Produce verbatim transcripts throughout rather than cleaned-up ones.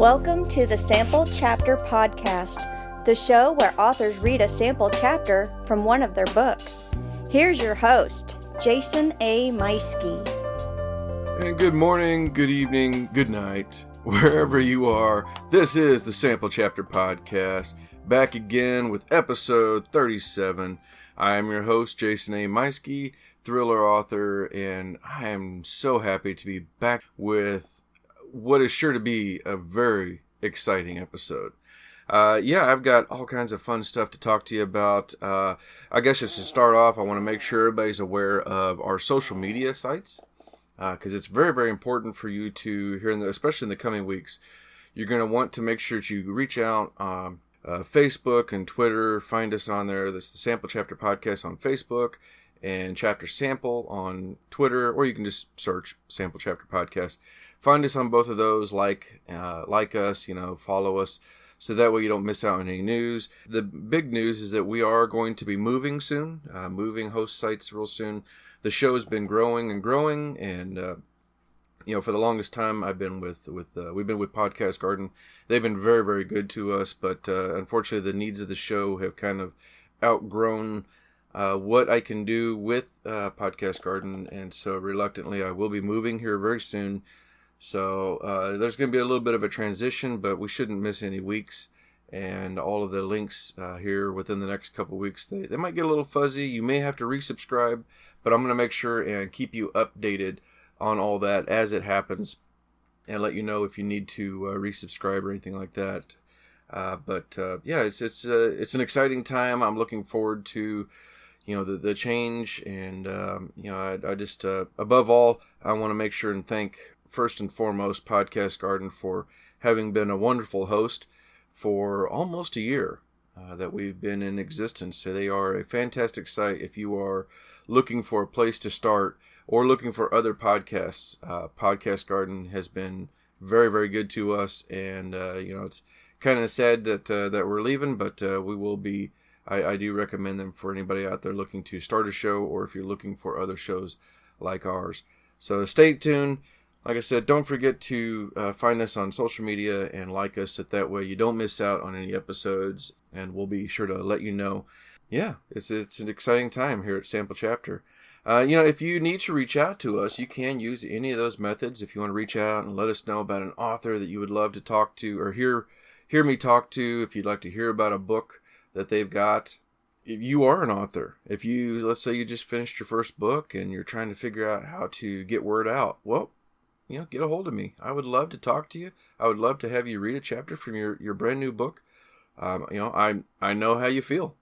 Welcome to the Sample Chapter Podcast, the show where authors read a sample chapter from one of their books. Here's your host, Jason A. Meiske. And good morning, good evening, good night, wherever you are. This is the Sample Chapter Podcast, back again with episode thirty-seven. I am your host, Jason A. Meiske, thriller author, and I am so happy to be back with what is sure to be a very exciting episode. Uh, yeah, I've got all kinds of fun stuff to talk to you about. Uh, I guess just to start off, I want to make sure everybody's aware of our social media sites, because uh, it's very, very important for you to, here in the, especially in the coming weeks, you're going to want to make sure that you reach out on um, uh, Facebook and Twitter. Find us on there. That's the Sample Chapter Podcast on Facebook and Chapter Sample on Twitter, or you can just search Sample Chapter Podcast. Find us on both of those, like uh, like us, you know, follow us, so that way you don't miss out on any news. The big news is that we are going to be moving soon, uh, moving host sites real soon. The show has been growing and growing, and uh, you know, for the longest time, I've been with with uh, we've been with Podcast Garden. They've been very, very good to us, but uh, unfortunately, the needs of the show have kind of outgrown Uh, what I can do with uh, Podcast Garden, and so reluctantly I will be moving here very soon. So uh, there's going to be a little bit of a transition, but we shouldn't miss any weeks. And all of the links uh, here within the next couple weeks, they, they might get a little fuzzy. You may have to resubscribe, but I'm going to make sure and keep you updated on all that as it happens, and let you know if you need to uh, resubscribe or anything like that. Uh, but uh, yeah, it's it's uh, it's an exciting time. I'm looking forward to, you know, the, the change, and, um, you know, I, I just, uh, above all, I want to make sure and thank, first and foremost, Podcast Garden for having been a wonderful host for almost a year uh, that we've been in existence. So they are a fantastic site if you are looking for a place to start or looking for other podcasts. Uh, Podcast Garden has been very, very good to us, and, uh, you know, it's kind of sad that, uh, that we're leaving, but uh, we will be. I, I do recommend them for anybody out there looking to start a show, or if you're looking for other shows like ours. So stay tuned. Like I said, don't forget to uh, find us on social media and like us, so that way you don't miss out on any episodes, and we'll be sure to let you know. Yeah, it's it's an exciting time here at Sample Chapter. Uh, you know, if you need to reach out to us, you can use any of those methods. If you want to reach out and let us know about an author that you would love to talk to or hear hear me talk to, if you'd like to hear about a book that they've got. If you are an author, if you, let's say you just finished your first book and you're trying to figure out how to get word out, well, you know, get a hold of me. I would love to talk to you. I would love to have you read a chapter from your, your brand new book. Um, you know, I I know how you feel.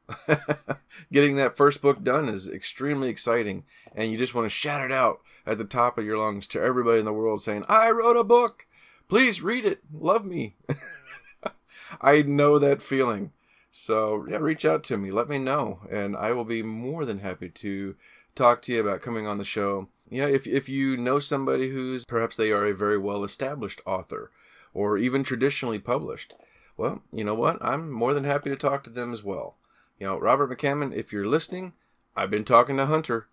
Getting that first book done is extremely exciting, and you just want to shout it out at the top of your lungs to everybody in the world saying, "I wrote a book. Please read it. Love me." I know that feeling. So, yeah, reach out to me. Let me know, and I will be more than happy to talk to you about coming on the show. Yeah, if if you know somebody who's, perhaps they are a very well-established author, or even traditionally published, well, you know what? I'm more than happy to talk to them as well. You know, Robert McCammon, if you're listening, I've been talking to Hunter.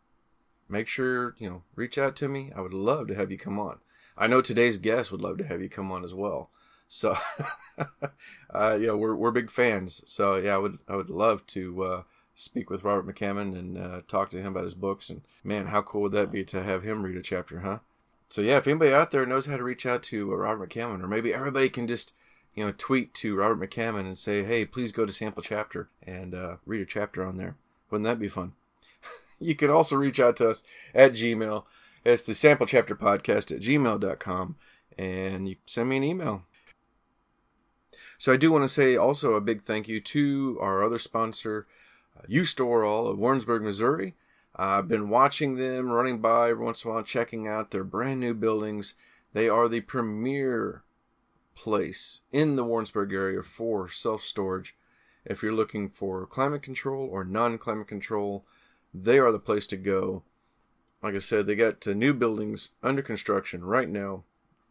Make sure, you know, reach out to me. I would love to have you come on. I know today's guest would love to have you come on as well. So, uh, you know, we're we're big fans. So, yeah, I would I would love to uh, speak with Robert McCammon and uh, talk to him about his books. And, man, how cool would that be to have him read a chapter, huh? So, yeah, if anybody out there knows how to reach out to uh, Robert McCammon, or maybe everybody can just, you know, tweet to Robert McCammon and say, "Hey, please go to Sample Chapter and uh, read a chapter on there." Wouldn't that be fun? You can also reach out to us at Gmail. It's the Sample Chapter Podcast at gmail dot com. And you can send me an email. So I do want to say also a big thank you to our other sponsor, uh, U Store All of Warrensburg, Missouri. Uh, I've been watching them running by every once in a while, checking out their brand new buildings. They are the premier place in the Warrensburg area for self-storage. If you're looking for climate control or non-climate control, they are the place to go. Like I said, they got uh, new buildings under construction right now.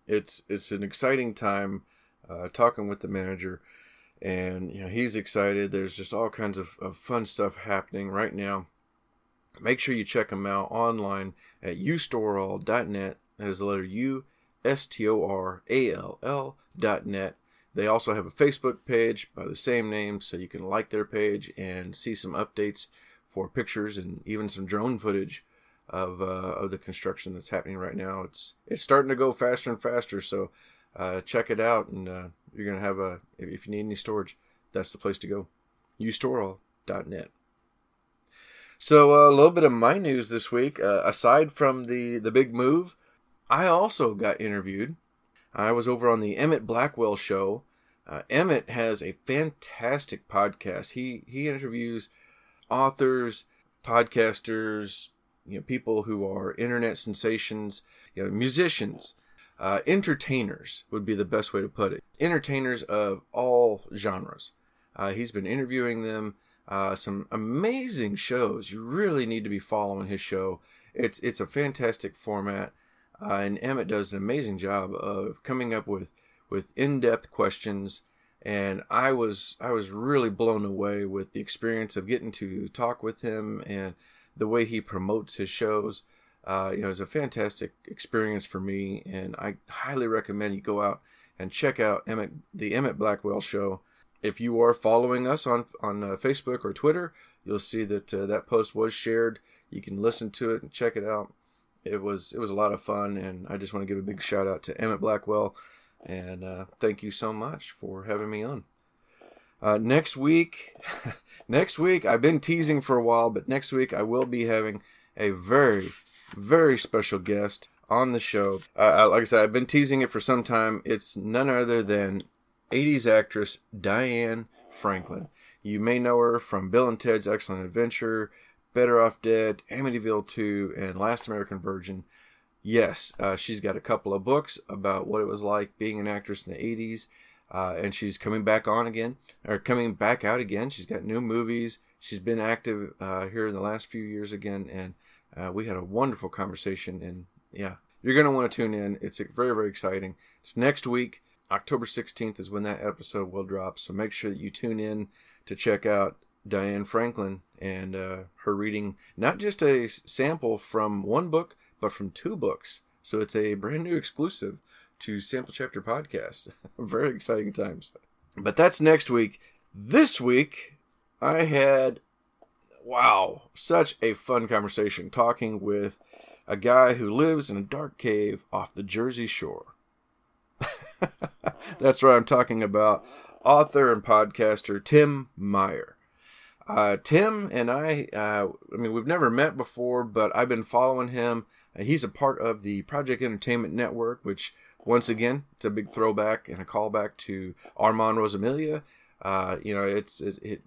It's it's an exciting time. Uh, talking with the manager, and you know, he's excited. There's just all kinds of, of fun stuff happening right now. Make sure you check them out online at u store all dot net. That is the letter U S T O R A L L dot net. They also have a Facebook page by the same name, so you can like their page and see some updates for pictures and even some drone footage of uh, of the construction that's happening right now. It's it's starting to go faster and faster, so uh, check it out, and uh, you're going to have a, if you need any storage, that's the place to go. u store all dot net. So uh, a little bit of my news this week. Uh, aside from the, the big move, I also got interviewed. I was over on the Emmett Blackwell show. Uh, Emmett has a fantastic podcast. He he interviews authors, podcasters, you know, people who are internet sensations, you know, musicians, uh, entertainers would be the best way to put it. Entertainers of all genres. Uh, he's been interviewing them. Uh, some amazing shows. You really need to be following his show. It's it's a fantastic format. Uh, and Emmett does an amazing job of coming up with, with in-depth questions, and I was I was really blown away with the experience of getting to talk with him and the way he promotes his shows. Uh, you know, it's a fantastic experience for me, and I highly recommend you go out and check out Emmett, the Emmett Blackwell show. If you are following us on on uh, Facebook or Twitter, you'll see that uh, that post was shared. You can listen to it and check it out. It was it was a lot of fun, and I just want to give a big shout out to Emmett Blackwell, and uh, thank you so much for having me on. Uh, next week, next week I've been teasing for a while, but next week I will be having a very, very special guest on the show. Uh, like I said, I've been teasing it for some time. It's none other than eighties actress Diane Franklin. You may know her from Bill and Ted's Excellent Adventure, Better Off Dead, Amityville two, and Last American Virgin. Yes, uh, she's got a couple of books about what it was like being an actress in the eighties, uh, and she's coming back on again, or coming back out again. She's got new movies. She's been active uh, here in the last few years again, and uh, we had a wonderful conversation, and yeah, you're going to want to tune in. It's very, very exciting. It's next week. October sixteenth is when that episode will drop, so make sure that you tune in to check out Diane Franklin and uh, her reading not just a sample from one book, but from two books. So it's a brand new exclusive to Sample Chapter Podcast. Very exciting times. But that's next week. This week, I had, wow, such a fun conversation talking with a guy who lives in a dark cave off the Jersey Shore. That's right, I'm talking about author and podcaster Tim Meyer. Uh, Tim and I, uh, I mean, we've never met before, but I've been following him. He's a part of the Project Entertainment Network, which, once again, it's a big throwback and a callback to Armand Rosamilia. Uh, you know, it's it, it.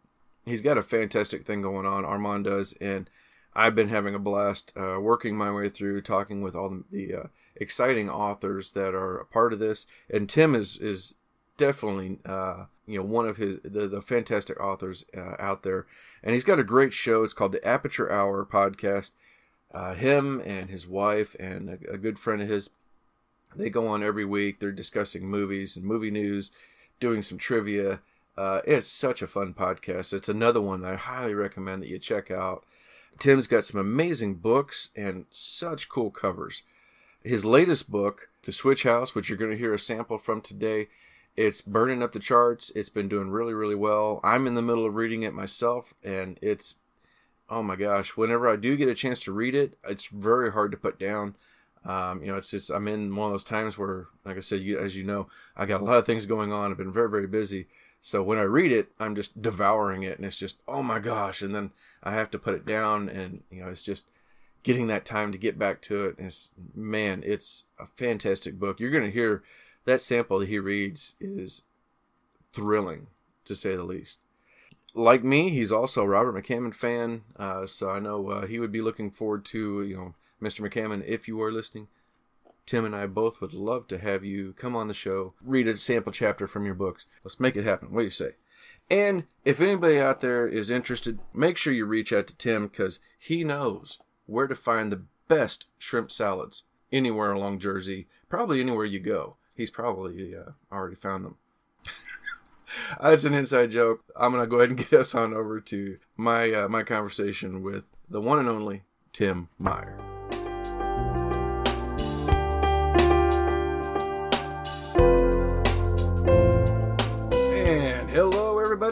He's got a fantastic thing going on, Armand does, and I've been having a blast uh, working my way through, talking with all the, the uh, exciting authors that are a part of this. And Tim is is definitely uh, you know one of his the, the fantastic authors uh, out there. And he's got a great show. It's called The Aperture Hour Podcast. Uh, him and his wife and a, a good friend of his, they go on every week. They're discussing movies and movie news, doing some trivia. Uh, it's such a fun podcast. It's another one that I highly recommend that you check out. Tim's got some amazing books and such cool covers. His latest book, The Switch House, which you're going to hear a sample from today, it's burning up the charts. It's been doing really, really well. I'm in the middle of reading it myself, and it's, oh my gosh, whenever I do get a chance to read it, it's very hard to put down. Um, you know, it's just, I'm in one of those times where, like I said, you, as you know, I got a lot of things going on. I've been very, very busy. So when I read it, I'm just devouring it, and it's just, oh my gosh, and then I have to put it down, and you know, it's just getting that time to get back to it. And it's, man, it's a fantastic book. You're going to hear that sample that he reads is thrilling, to say the least. Like me, he's also a Robert McCammon fan, uh, so I know uh, he would be looking forward to, you know, Mister McCammon, if you are listening. Tim and I both would love to have you come on the show, read a sample chapter from your books. Let's make it happen. What do you say? And if anybody out there is interested, make sure you reach out to Tim, because he knows where to find the best shrimp salads anywhere along Jersey, probably anywhere you go. He's probably uh, already found them. That's an inside joke. I'm going to go ahead and get us on over to my uh, my conversation with the one and only Tim Meyer.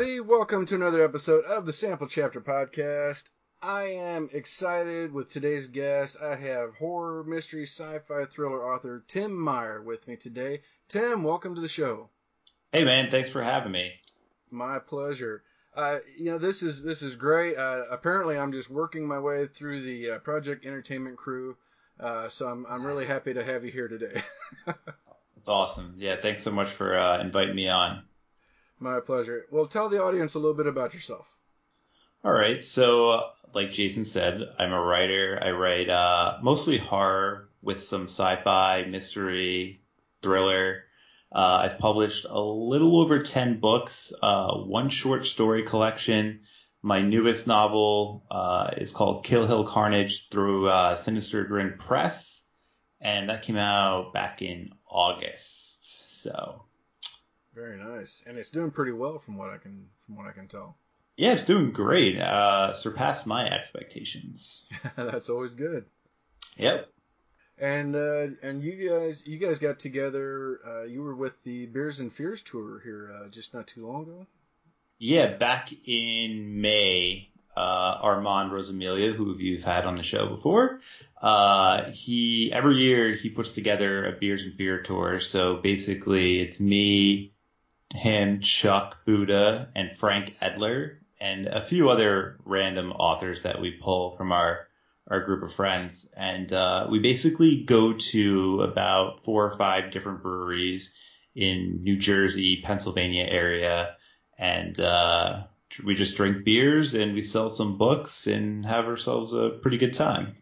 everybody. Welcome to another episode of the Sample Chapter Podcast. I am excited with today's guest. I have horror, mystery, sci-fi, thriller author Tim Meyer with me today. Tim, welcome to the show. Hey, man. Thanks for having me. My pleasure. Uh, you know, this is this is great. Uh, apparently, I'm just working my way through the uh, Project Entertainment crew, uh, so I'm I'm really happy to have you here today. That's awesome. Yeah, thanks so much for uh, inviting me on. My pleasure. Well, tell the audience a little bit about yourself. All right. So, uh, like Jason said, I'm a writer. I write uh, mostly horror with some sci-fi, mystery, thriller. Uh, I've published a little over ten books, uh, one short story collection. My newest novel uh, is called Kill Hill Carnage through uh, Sinister Grin Press, and that came out back in August. So very nice, and it's doing pretty well from what I can from what I can tell. Yeah, it's doing great. Uh, surpassed my expectations. That's always good. Yep. And uh, and you guys you guys got together. Uh, you were with the Beers and Fears tour here uh, just not too long ago. Yeah, back in May, uh, Armand Rosamilia, who you've had on the show before, uh, he every year he puts together a Beers and Fear tour. So basically, it's me, him, Chuck Buddha, and Frank Edler, and a few other random authors that we pull from our. our group of friends, and uh, we basically go to about four or five different breweries in New Jersey, Pennsylvania area, and uh, we just drink beers and we sell some books and have ourselves a pretty good time.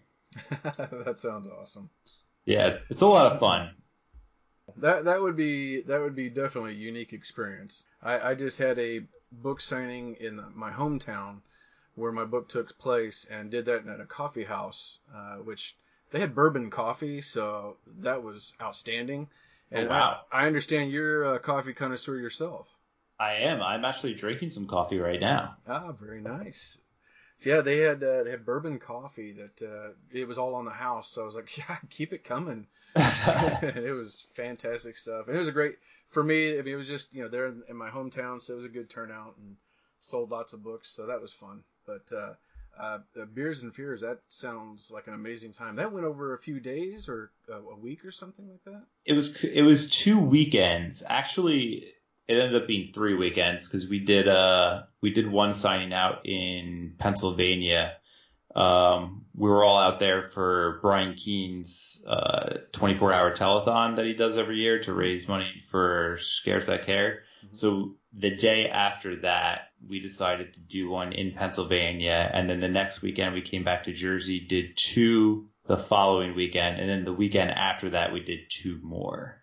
That sounds awesome. Yeah, it's a lot of fun. That that would be that would be definitely a unique experience. I, I just had a book signing in my hometown where my book took place, and did that at a coffee house, uh, which they had bourbon coffee, so that was outstanding. And oh, wow. I, I understand you're a coffee connoisseur yourself. I am. I'm actually drinking some coffee right now. Ah, very nice. So yeah, they had uh, they had bourbon coffee that uh, it was all on the house, so I was like, yeah, keep it coming. It was fantastic stuff, and it was a great for me. I mean, it was just you know there in my hometown, so it was a good turnout and sold lots of books, so that was fun. But uh, uh, the Beers and Fears, that sounds like an amazing time. That went over a few days or uh, a week or something like that? It was it was two weekends. Actually, it ended up being three weekends because we did uh, we did one signing out in Pennsylvania. Um, we were all out there for Brian Keene's uh, twenty-four hour telethon that he does every year to raise money for Scares That Care. Mm-hmm. So the day after that, we decided to do one in Pennsylvania, and then the next weekend we came back to Jersey, did two the following weekend, and then the weekend after that we did two more.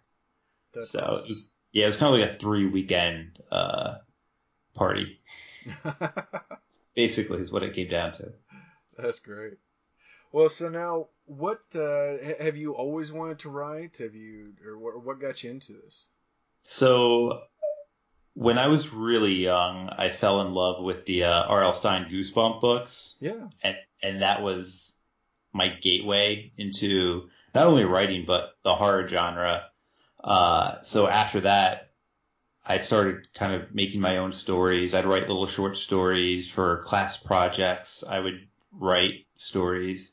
That's so awesome. It was, yeah, it was kind of like a three weekend uh, party. Basically, is what it came down to. That's great. Well, so now, what uh, have you always wanted to write? Have you, or what got you into this? So when I was really young, I fell in love with the uh, R L Stine Goosebump books. Yeah. And and that was my gateway into not only writing, but the horror genre. Uh, so after that, I started kind of making my own stories. I'd write little short stories for class projects. I would write stories.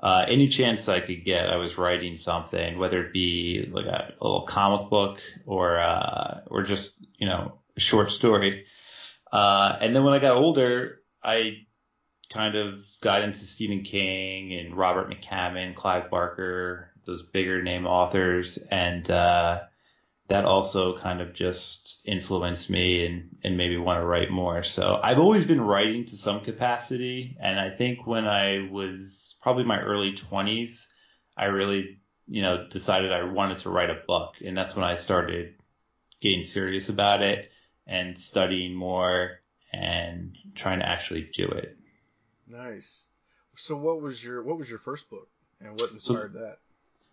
Uh, any chance I could get, I was writing something, whether it be like a, a little comic book or uh, or just, you know, a short story. Uh, and then when I got older, I kind of got into Stephen King and Robert McCammon, Clive Barker, those bigger name authors. And uh, that also kind of just influenced me and, and made me want to write more. So I've always been writing to some capacity. And I think when I was probably my early twenties, I really, you know, decided I wanted to write a book. And that's when I started getting serious about it and studying more and trying to actually do it. Nice. So what was your, what was your first book and what inspired so, that?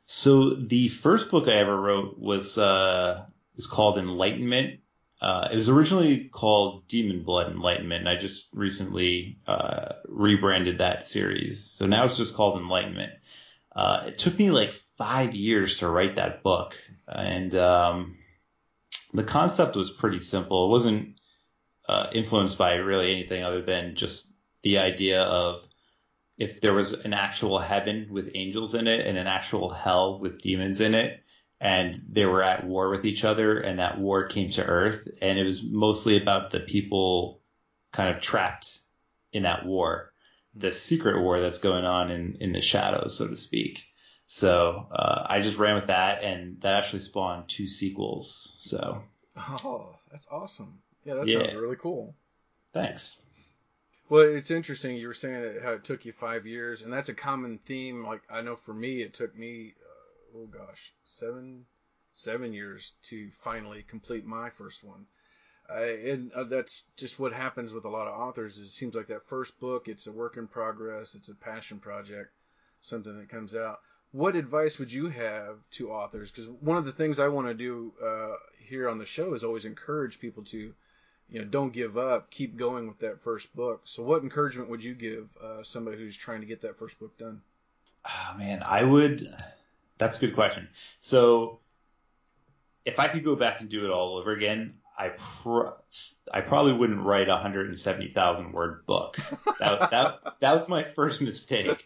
So the first book I ever wrote was, uh, is called Enlightenment. Uh, it was originally called Demon Blood Enlightenment, and I just recently uh, rebranded that series. So now it's just called Enlightenment. Uh, it took me like five years to write that book, and um, the concept was pretty simple. It wasn't uh, influenced by really anything other than just the idea of if there was an actual heaven with angels in it and an actual hell with demons in it, and they were at war with each other, and that war came to Earth, and it was mostly about the people kind of trapped in that war, the secret war that's going on in, in the shadows, so to speak. So uh, I just ran with that, and that actually spawned two sequels. So. Oh, that's awesome. Yeah, that yeah. sounds really cool. Thanks. Well, it's interesting. You were saying that how it took you five years, and that's a common theme. Like, I know for me, it took me, uh, oh gosh, seven, seven years to finally complete my first one. Uh, and uh, that's just what happens with a lot of authors. Is it seems like that first book, it's a work in progress. It's a passion project, something that comes out. What advice would you have to authors? Because one of the things I want to do uh, here on the show is always encourage people to, you know, don't give up, keep going with that first book. So what encouragement would you give uh, somebody who's trying to get that first book done? Oh, man, I would. That's a good question. So if I could go back and do it all over again, I pro- I probably wouldn't write a one hundred seventy thousand word book. That, that that was my first mistake.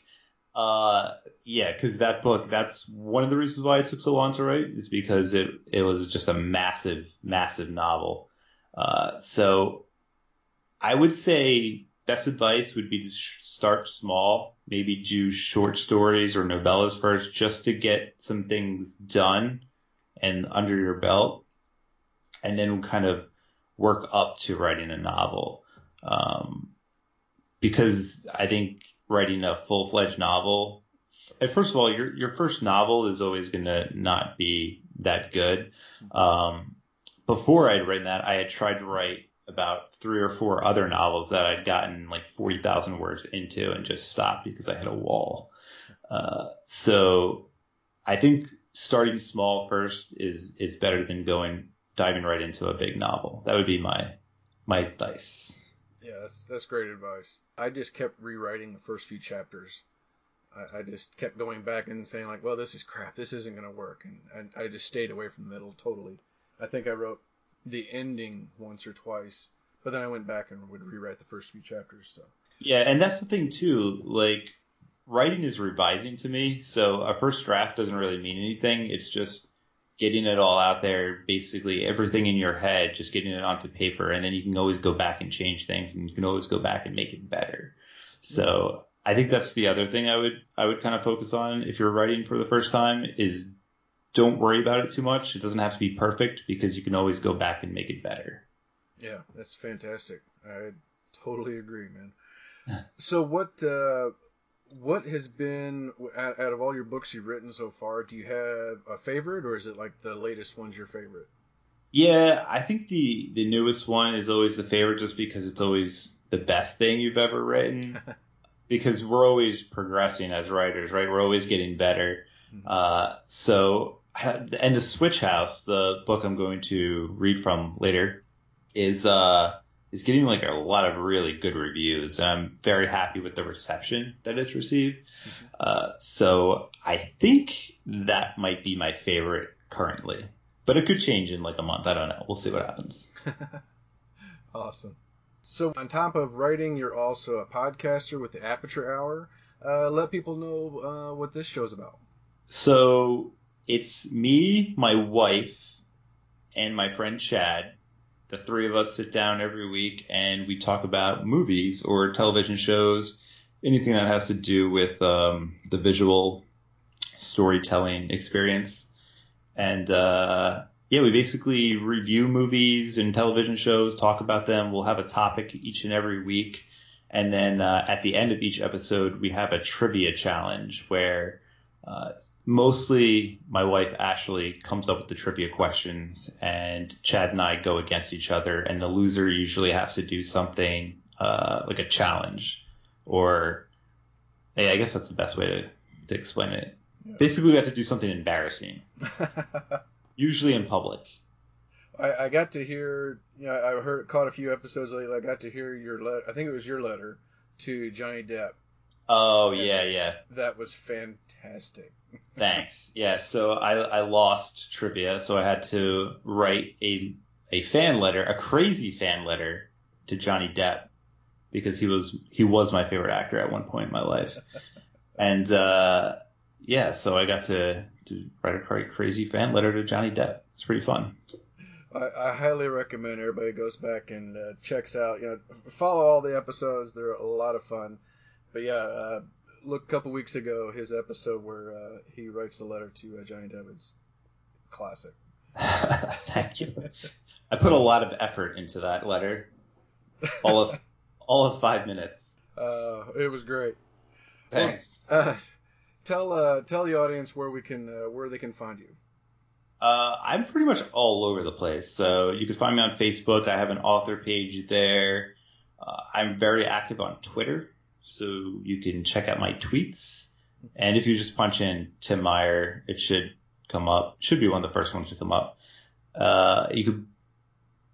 Uh, yeah, because that book, that's one of the reasons why it took so long to write, is because it, it was just a massive, massive novel. Uh, so I would say best advice would be to sh- start small, maybe do short stories or novellas first, just to get some things done and under your belt, and then kind of work up to writing a novel. Um, because I think writing a full-fledged novel, first of all, your your first novel is always going to not be that good. Um, before I'd written that, I had tried to write about three or four other novels that I'd gotten like forty thousand words into and just stopped because I hit a wall. Uh, so I think starting small first is is better than going diving right into a big novel. That would be my my advice. Yeah, that's that's great advice. I just kept rewriting the first few chapters. I, I just kept going back and saying like, well, this is crap. This isn't going to work. And I, I just stayed away from the middle totally. I think I wrote the ending once or twice, but then I went back and would rewrite the first few chapters. So yeah, and that's the thing too. Like, writing is revising to me. So a first draft doesn't really mean anything. It's just getting it all out there, basically everything in your head, just getting it onto paper, and then you can always go back and change things, and you can always go back and make it better. So I think that's the other thing I would I would kind of focus on if you're writing for the first time, is don't worry about it too much. It doesn't have to be perfect, because you can always go back and make it better. Yeah, that's fantastic. I totally agree, man. So what uh What has been, out of all your books you've written so far, do you have a favorite, or is it like the latest one's your favorite? Yeah, I think the, the newest one is always the favorite, just because it's always the best thing you've ever written, because we're always progressing as writers, right? We're always getting better. Mm-hmm. Uh, so, and The Switch House, the book I'm going to read from later, is uh. is getting like a lot of really good reviews. And I'm very happy with the reception that it's received. Mm-hmm. Uh, so I think that might be my favorite currently, but it could change in like a month. I don't know. We'll see what happens. Awesome. So on top of writing, you're also a podcaster with the Aperture Hour. Uh, let people know uh, what this show's about. So it's me, my wife, and my friend Chad. The three of us sit down every week and we talk about movies or television shows, anything that has to do with um, the visual storytelling experience. And uh, yeah, we basically review movies and television shows, talk about them. We'll have a topic each and every week. And then uh, at the end of each episode, we have a trivia challenge where Uh, mostly my wife Ashley comes up with the trivia questions, and Chad and I go against each other, and the loser usually has to do something uh, like a challenge, or hey, I guess that's the best way to, to explain it. Yeah. Basically, we have to do something embarrassing, usually in public. I, I got to hear, you know, I heard caught a few episodes later. I got to hear your letter. I think it was your letter to Johnny Depp. Oh, and yeah, yeah. That was fantastic. Thanks. Yeah, so I I lost trivia, so I had to write a a fan letter, a crazy fan letter to Johnny Depp because he was he was my favorite actor at one point in my life. And uh, yeah, so I got to, to write a crazy fan letter to Johnny Depp. It's pretty fun. I, I highly recommend everybody goes back and uh, checks out. You know, follow all the episodes; they're a lot of fun. But yeah, uh, look, a couple weeks ago, his episode where uh, he writes a letter to uh, Johnny Depp, it's classic. Thank you. I put a lot of effort into that letter. All of all of five minutes. Uh, it was great. Thanks. Well, uh, tell uh, tell the audience where we can uh, where they can find you. Uh, I'm pretty much all over the place. So you can find me on Facebook. I have an author page there. Uh, I'm very active on Twitter, so you can check out my tweets. And if you just punch in Tim Meyer, it should come up. Should be one of the first ones to come up. Uh, you can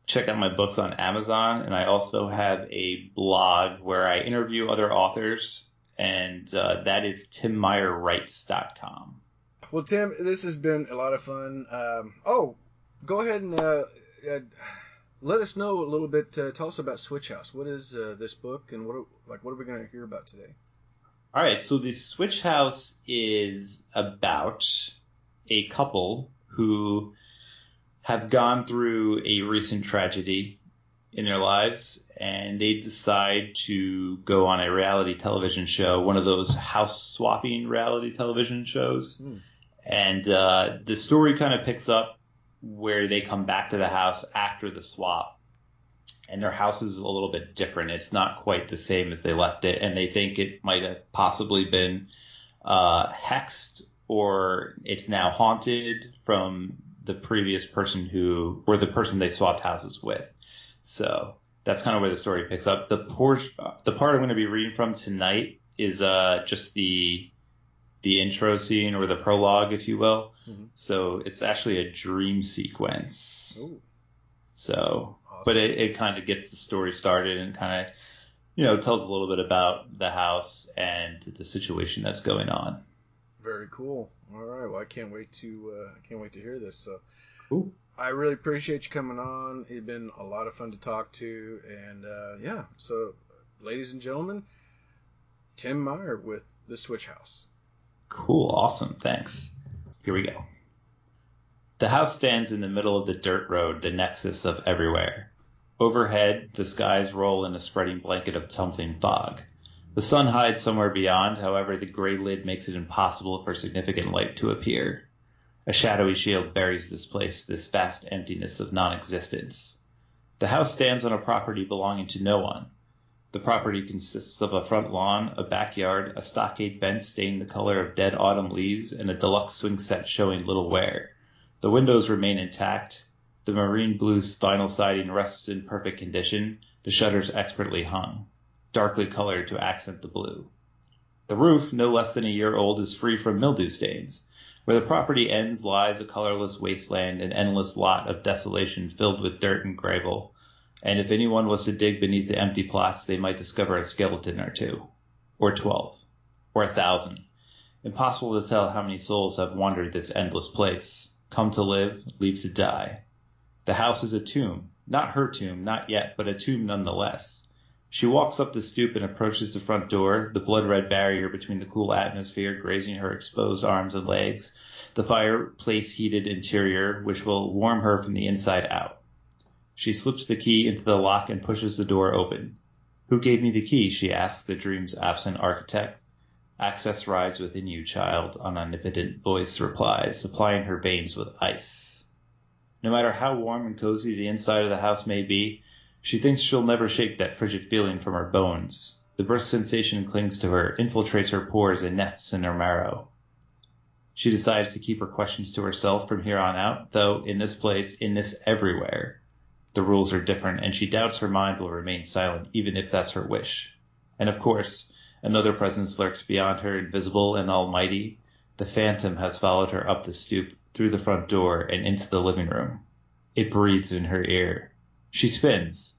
check out my books on Amazon. And I also have a blog where I interview other authors. And uh, that is tim meyer writes dot com. Well, Tim, this has been a lot of fun. Um, oh, go ahead and uh, uh, let us know a little bit. Uh, tell us about Switch House. What is uh, this book, and what are, like what are we going to hear about today? All right. So the Switch House is about a couple who have gone through a recent tragedy in their lives, and they decide to go on a reality television show, one of those house-swapping reality television shows. Mm. And uh, the story kind of picks up where they come back to the house after the swap, and their house is a little bit different. It's not quite the same as they left it, and they think it might have possibly been uh, hexed, or it's now haunted from the previous person who, or the person they swapped houses with. So that's kind of where the story picks up. The, por- the part I'm going to be reading from tonight is uh, just the the intro scene, or the prologue, if you will. Mm-hmm. So it's actually a dream sequence. Ooh. So, awesome. But it, it kind of gets the story started and kind of, you know, tells a little bit about the house and the situation that's going on. Very cool. All right. Well, I can't wait to uh, I can't wait to hear this. So. Cool. I really appreciate you coming on. It's been a lot of fun to talk to. And, uh, yeah, so, ladies and gentlemen, Tim Meyer with The Switch House. Cool. Awesome. Thanks. Here we go. The house stands in the middle of the dirt road, the nexus of everywhere. Overhead, the skies roll in a spreading blanket of tumbling fog. The sun hides somewhere beyond. However, the gray lid makes it impossible for significant light to appear. A shadowy shield buries this place, this vast emptiness of non-existence. The house stands on a property belonging to no one. The property consists of a front lawn, a backyard, a stockade bench stained the color of dead autumn leaves, and a deluxe swing set showing little wear. The windows remain intact. The marine blue vinyl siding rests in perfect condition, the shutters expertly hung, darkly colored to accent the blue. The roof, no less than a year old, is free from mildew stains. Where the property ends lies a colorless wasteland, an endless lot of desolation filled with dirt and gravel, and if anyone was to dig beneath the empty plots, they might discover a skeleton or two, or twelve, or a thousand. Impossible to tell how many souls have wandered this endless place, come to live, leave to die. The house is a tomb, not her tomb, not yet, but a tomb nonetheless. She walks up the stoop and approaches the front door, the blood-red barrier between the cool atmosphere grazing her exposed arms and legs, the fireplace-heated interior, which will warm her from the inside out. She slips the key into the lock and pushes the door open. "Who gave me the key?" she asks the dream's absent architect. "Access rides within you, child," an omnipotent voice replies, supplying her veins with ice. No matter how warm and cozy the inside of the house may be, she thinks she'll never shake that frigid feeling from her bones. The burst sensation clings to her, infiltrates her pores, and nests in her marrow. She decides to keep her questions to herself from here on out, though in this place, in this everywhere, the rules are different, and she doubts her mind will remain silent, even if that's her wish. And of course, another presence lurks beyond her, invisible and almighty. The phantom has followed her up the stoop, through the front door, and into the living room. It breathes in her ear. She spins.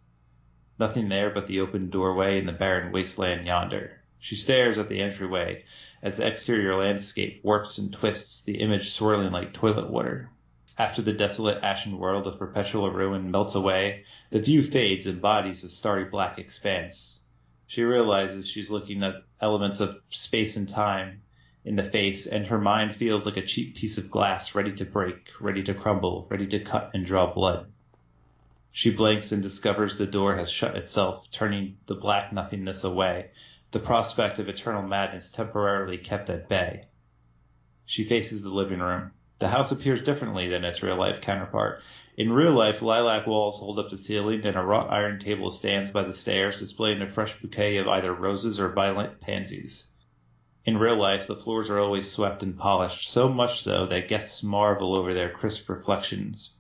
Nothing there but the open doorway and the barren wasteland yonder. She stares at the entryway as the exterior landscape warps and twists, the image swirling like toilet water. After the desolate ashen world of perpetual ruin melts away, the view fades and bodies a starry black expanse. She realizes she's looking at elements of space and time in the face, and her mind feels like a cheap piece of glass ready to break, ready to crumble, ready to cut and draw blood. She blinks and discovers the door has shut itself, turning the black nothingness away, the prospect of eternal madness temporarily kept at bay. She faces the living room. The house appears differently than its real-life counterpart. In real life, lilac walls hold up the ceiling, and a wrought-iron table stands by the stairs, displaying a fresh bouquet of either roses or violet pansies. In real life, the floors are always swept and polished, so much so that guests marvel over their crisp reflections.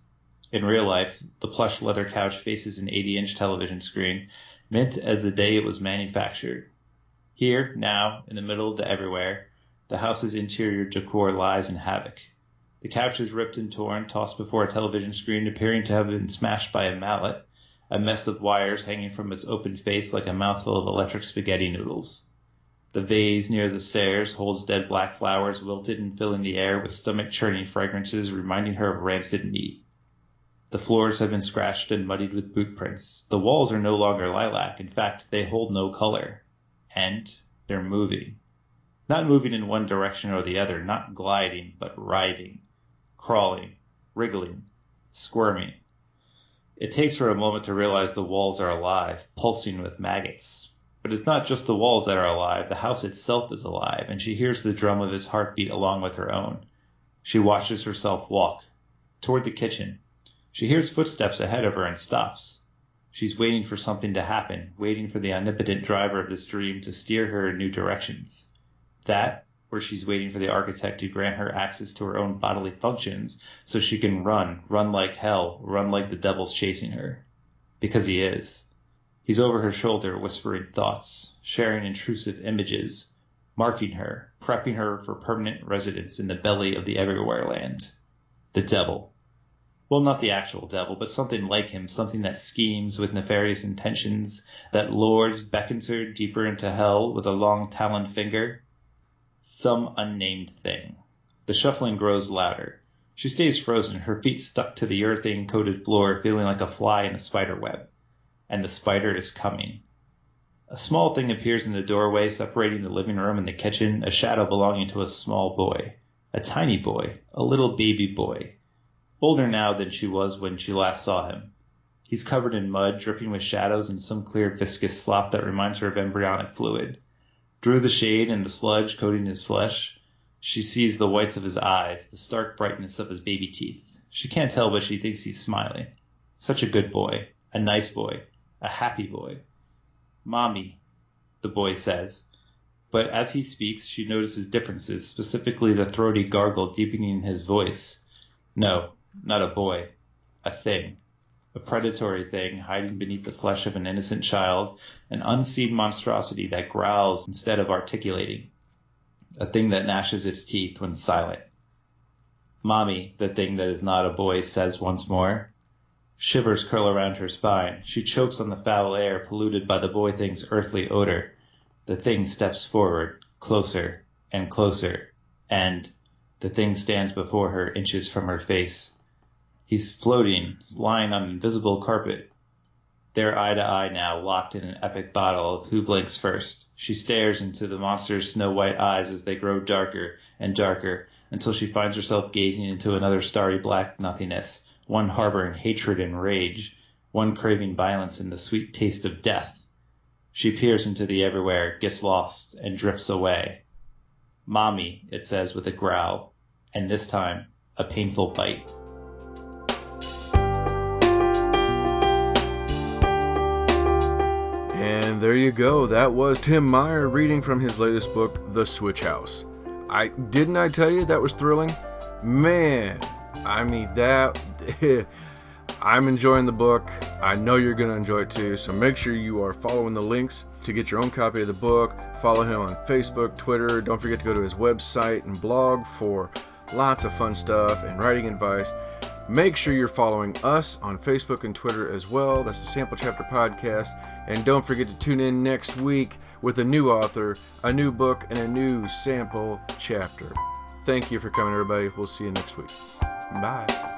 In real life, the plush leather couch faces an eighty-inch television screen, mint as the day it was manufactured. Here, now, in the middle of the everywhere, the house's interior decor lies in havoc. The couch is ripped and torn, tossed before a television screen appearing to have been smashed by a mallet, a mess of wires hanging from its open face like a mouthful of electric spaghetti noodles. The vase near the stairs holds dead black flowers wilted and filling the air with stomach-churning fragrances reminding her of rancid meat. The floors have been scratched and muddied with boot prints. The walls are no longer lilac. In fact, they hold no color. And they're moving. Not moving in one direction or the other, not gliding, but writhing. Crawling, wriggling, squirming. It takes her a moment to realize the walls are alive, pulsing with maggots. But it's not just the walls that are alive, the house itself is alive, and she hears the drum of its heartbeat along with her own. She watches herself walk toward the kitchen. She hears footsteps ahead of her and stops. She's waiting for something to happen, waiting for the omnipotent driver of this dream to steer her in new directions. That, or she's waiting for the architect to grant her access to her own bodily functions so she can run, run like hell, run like the devil's chasing her. Because he is. He's over her shoulder, whispering thoughts, sharing intrusive images, marking her, prepping her for permanent residence in the belly of the everywhere land. The devil. Well, not the actual devil, but something like him, something that schemes with nefarious intentions, that lures, beckons her deeper into hell with a long taloned finger. Some unnamed thing. The shuffling grows louder. She stays frozen, her feet stuck to the urethane-coated floor, feeling like a fly in a spider web. And the spider is coming. A small thing appears in the doorway, separating the living room and the kitchen, a shadow belonging to a small boy. A tiny boy. A little baby boy. Older now than she was when she last saw him. He's covered in mud, dripping with shadows and some clear viscous slop that reminds her of embryonic fluid. Through the shade and the sludge coating his flesh, she sees the whites of his eyes, the stark brightness of his baby teeth. She can't tell, but she thinks he's smiling. Such a good boy, a nice boy, a happy boy. "Mommy," the boy says. But as he speaks, she notices differences, specifically the throaty gargle deepening in his voice. No, not a boy. A thing. A predatory thing hiding beneath the flesh of an innocent child, an unseen monstrosity that growls instead of articulating, a thing that gnashes its teeth when silent. "Mommy," the thing that is not a boy says once more. Shivers curl around her spine. She chokes on the foul air polluted by the boy thing's earthly odor. The thing steps forward, closer and closer, and the thing stands before her, inches from her face. He's floating, lying on invisible carpet. They're eye to eye now, locked in an epic battle of who blinks first. She stares into the monster's snow-white eyes as they grow darker and darker, until she finds herself gazing into another starry black nothingness, one harboring hatred and rage, one craving violence and the sweet taste of death. She peers into the everywhere, gets lost, and drifts away. "Mommy," it says with a growl, and this time, a painful bite. And there you go. That was Tim Meyer reading from his latest book, The Switch House. I didn't I tell you that was thrilling? Man, I mean that. I'm enjoying the book. I know you're going to enjoy it too. So make sure you are following the links to get your own copy of the book. Follow him on Facebook, Twitter. Don't forget to go to his website and blog for lots of fun stuff and writing advice. Make sure you're following us on Facebook and Twitter as well. That's the Sample Chapter Podcast. And don't forget to tune in next week with a new author, a new book, and a new sample chapter. Thank you for coming, everybody. We'll see you next week. Bye.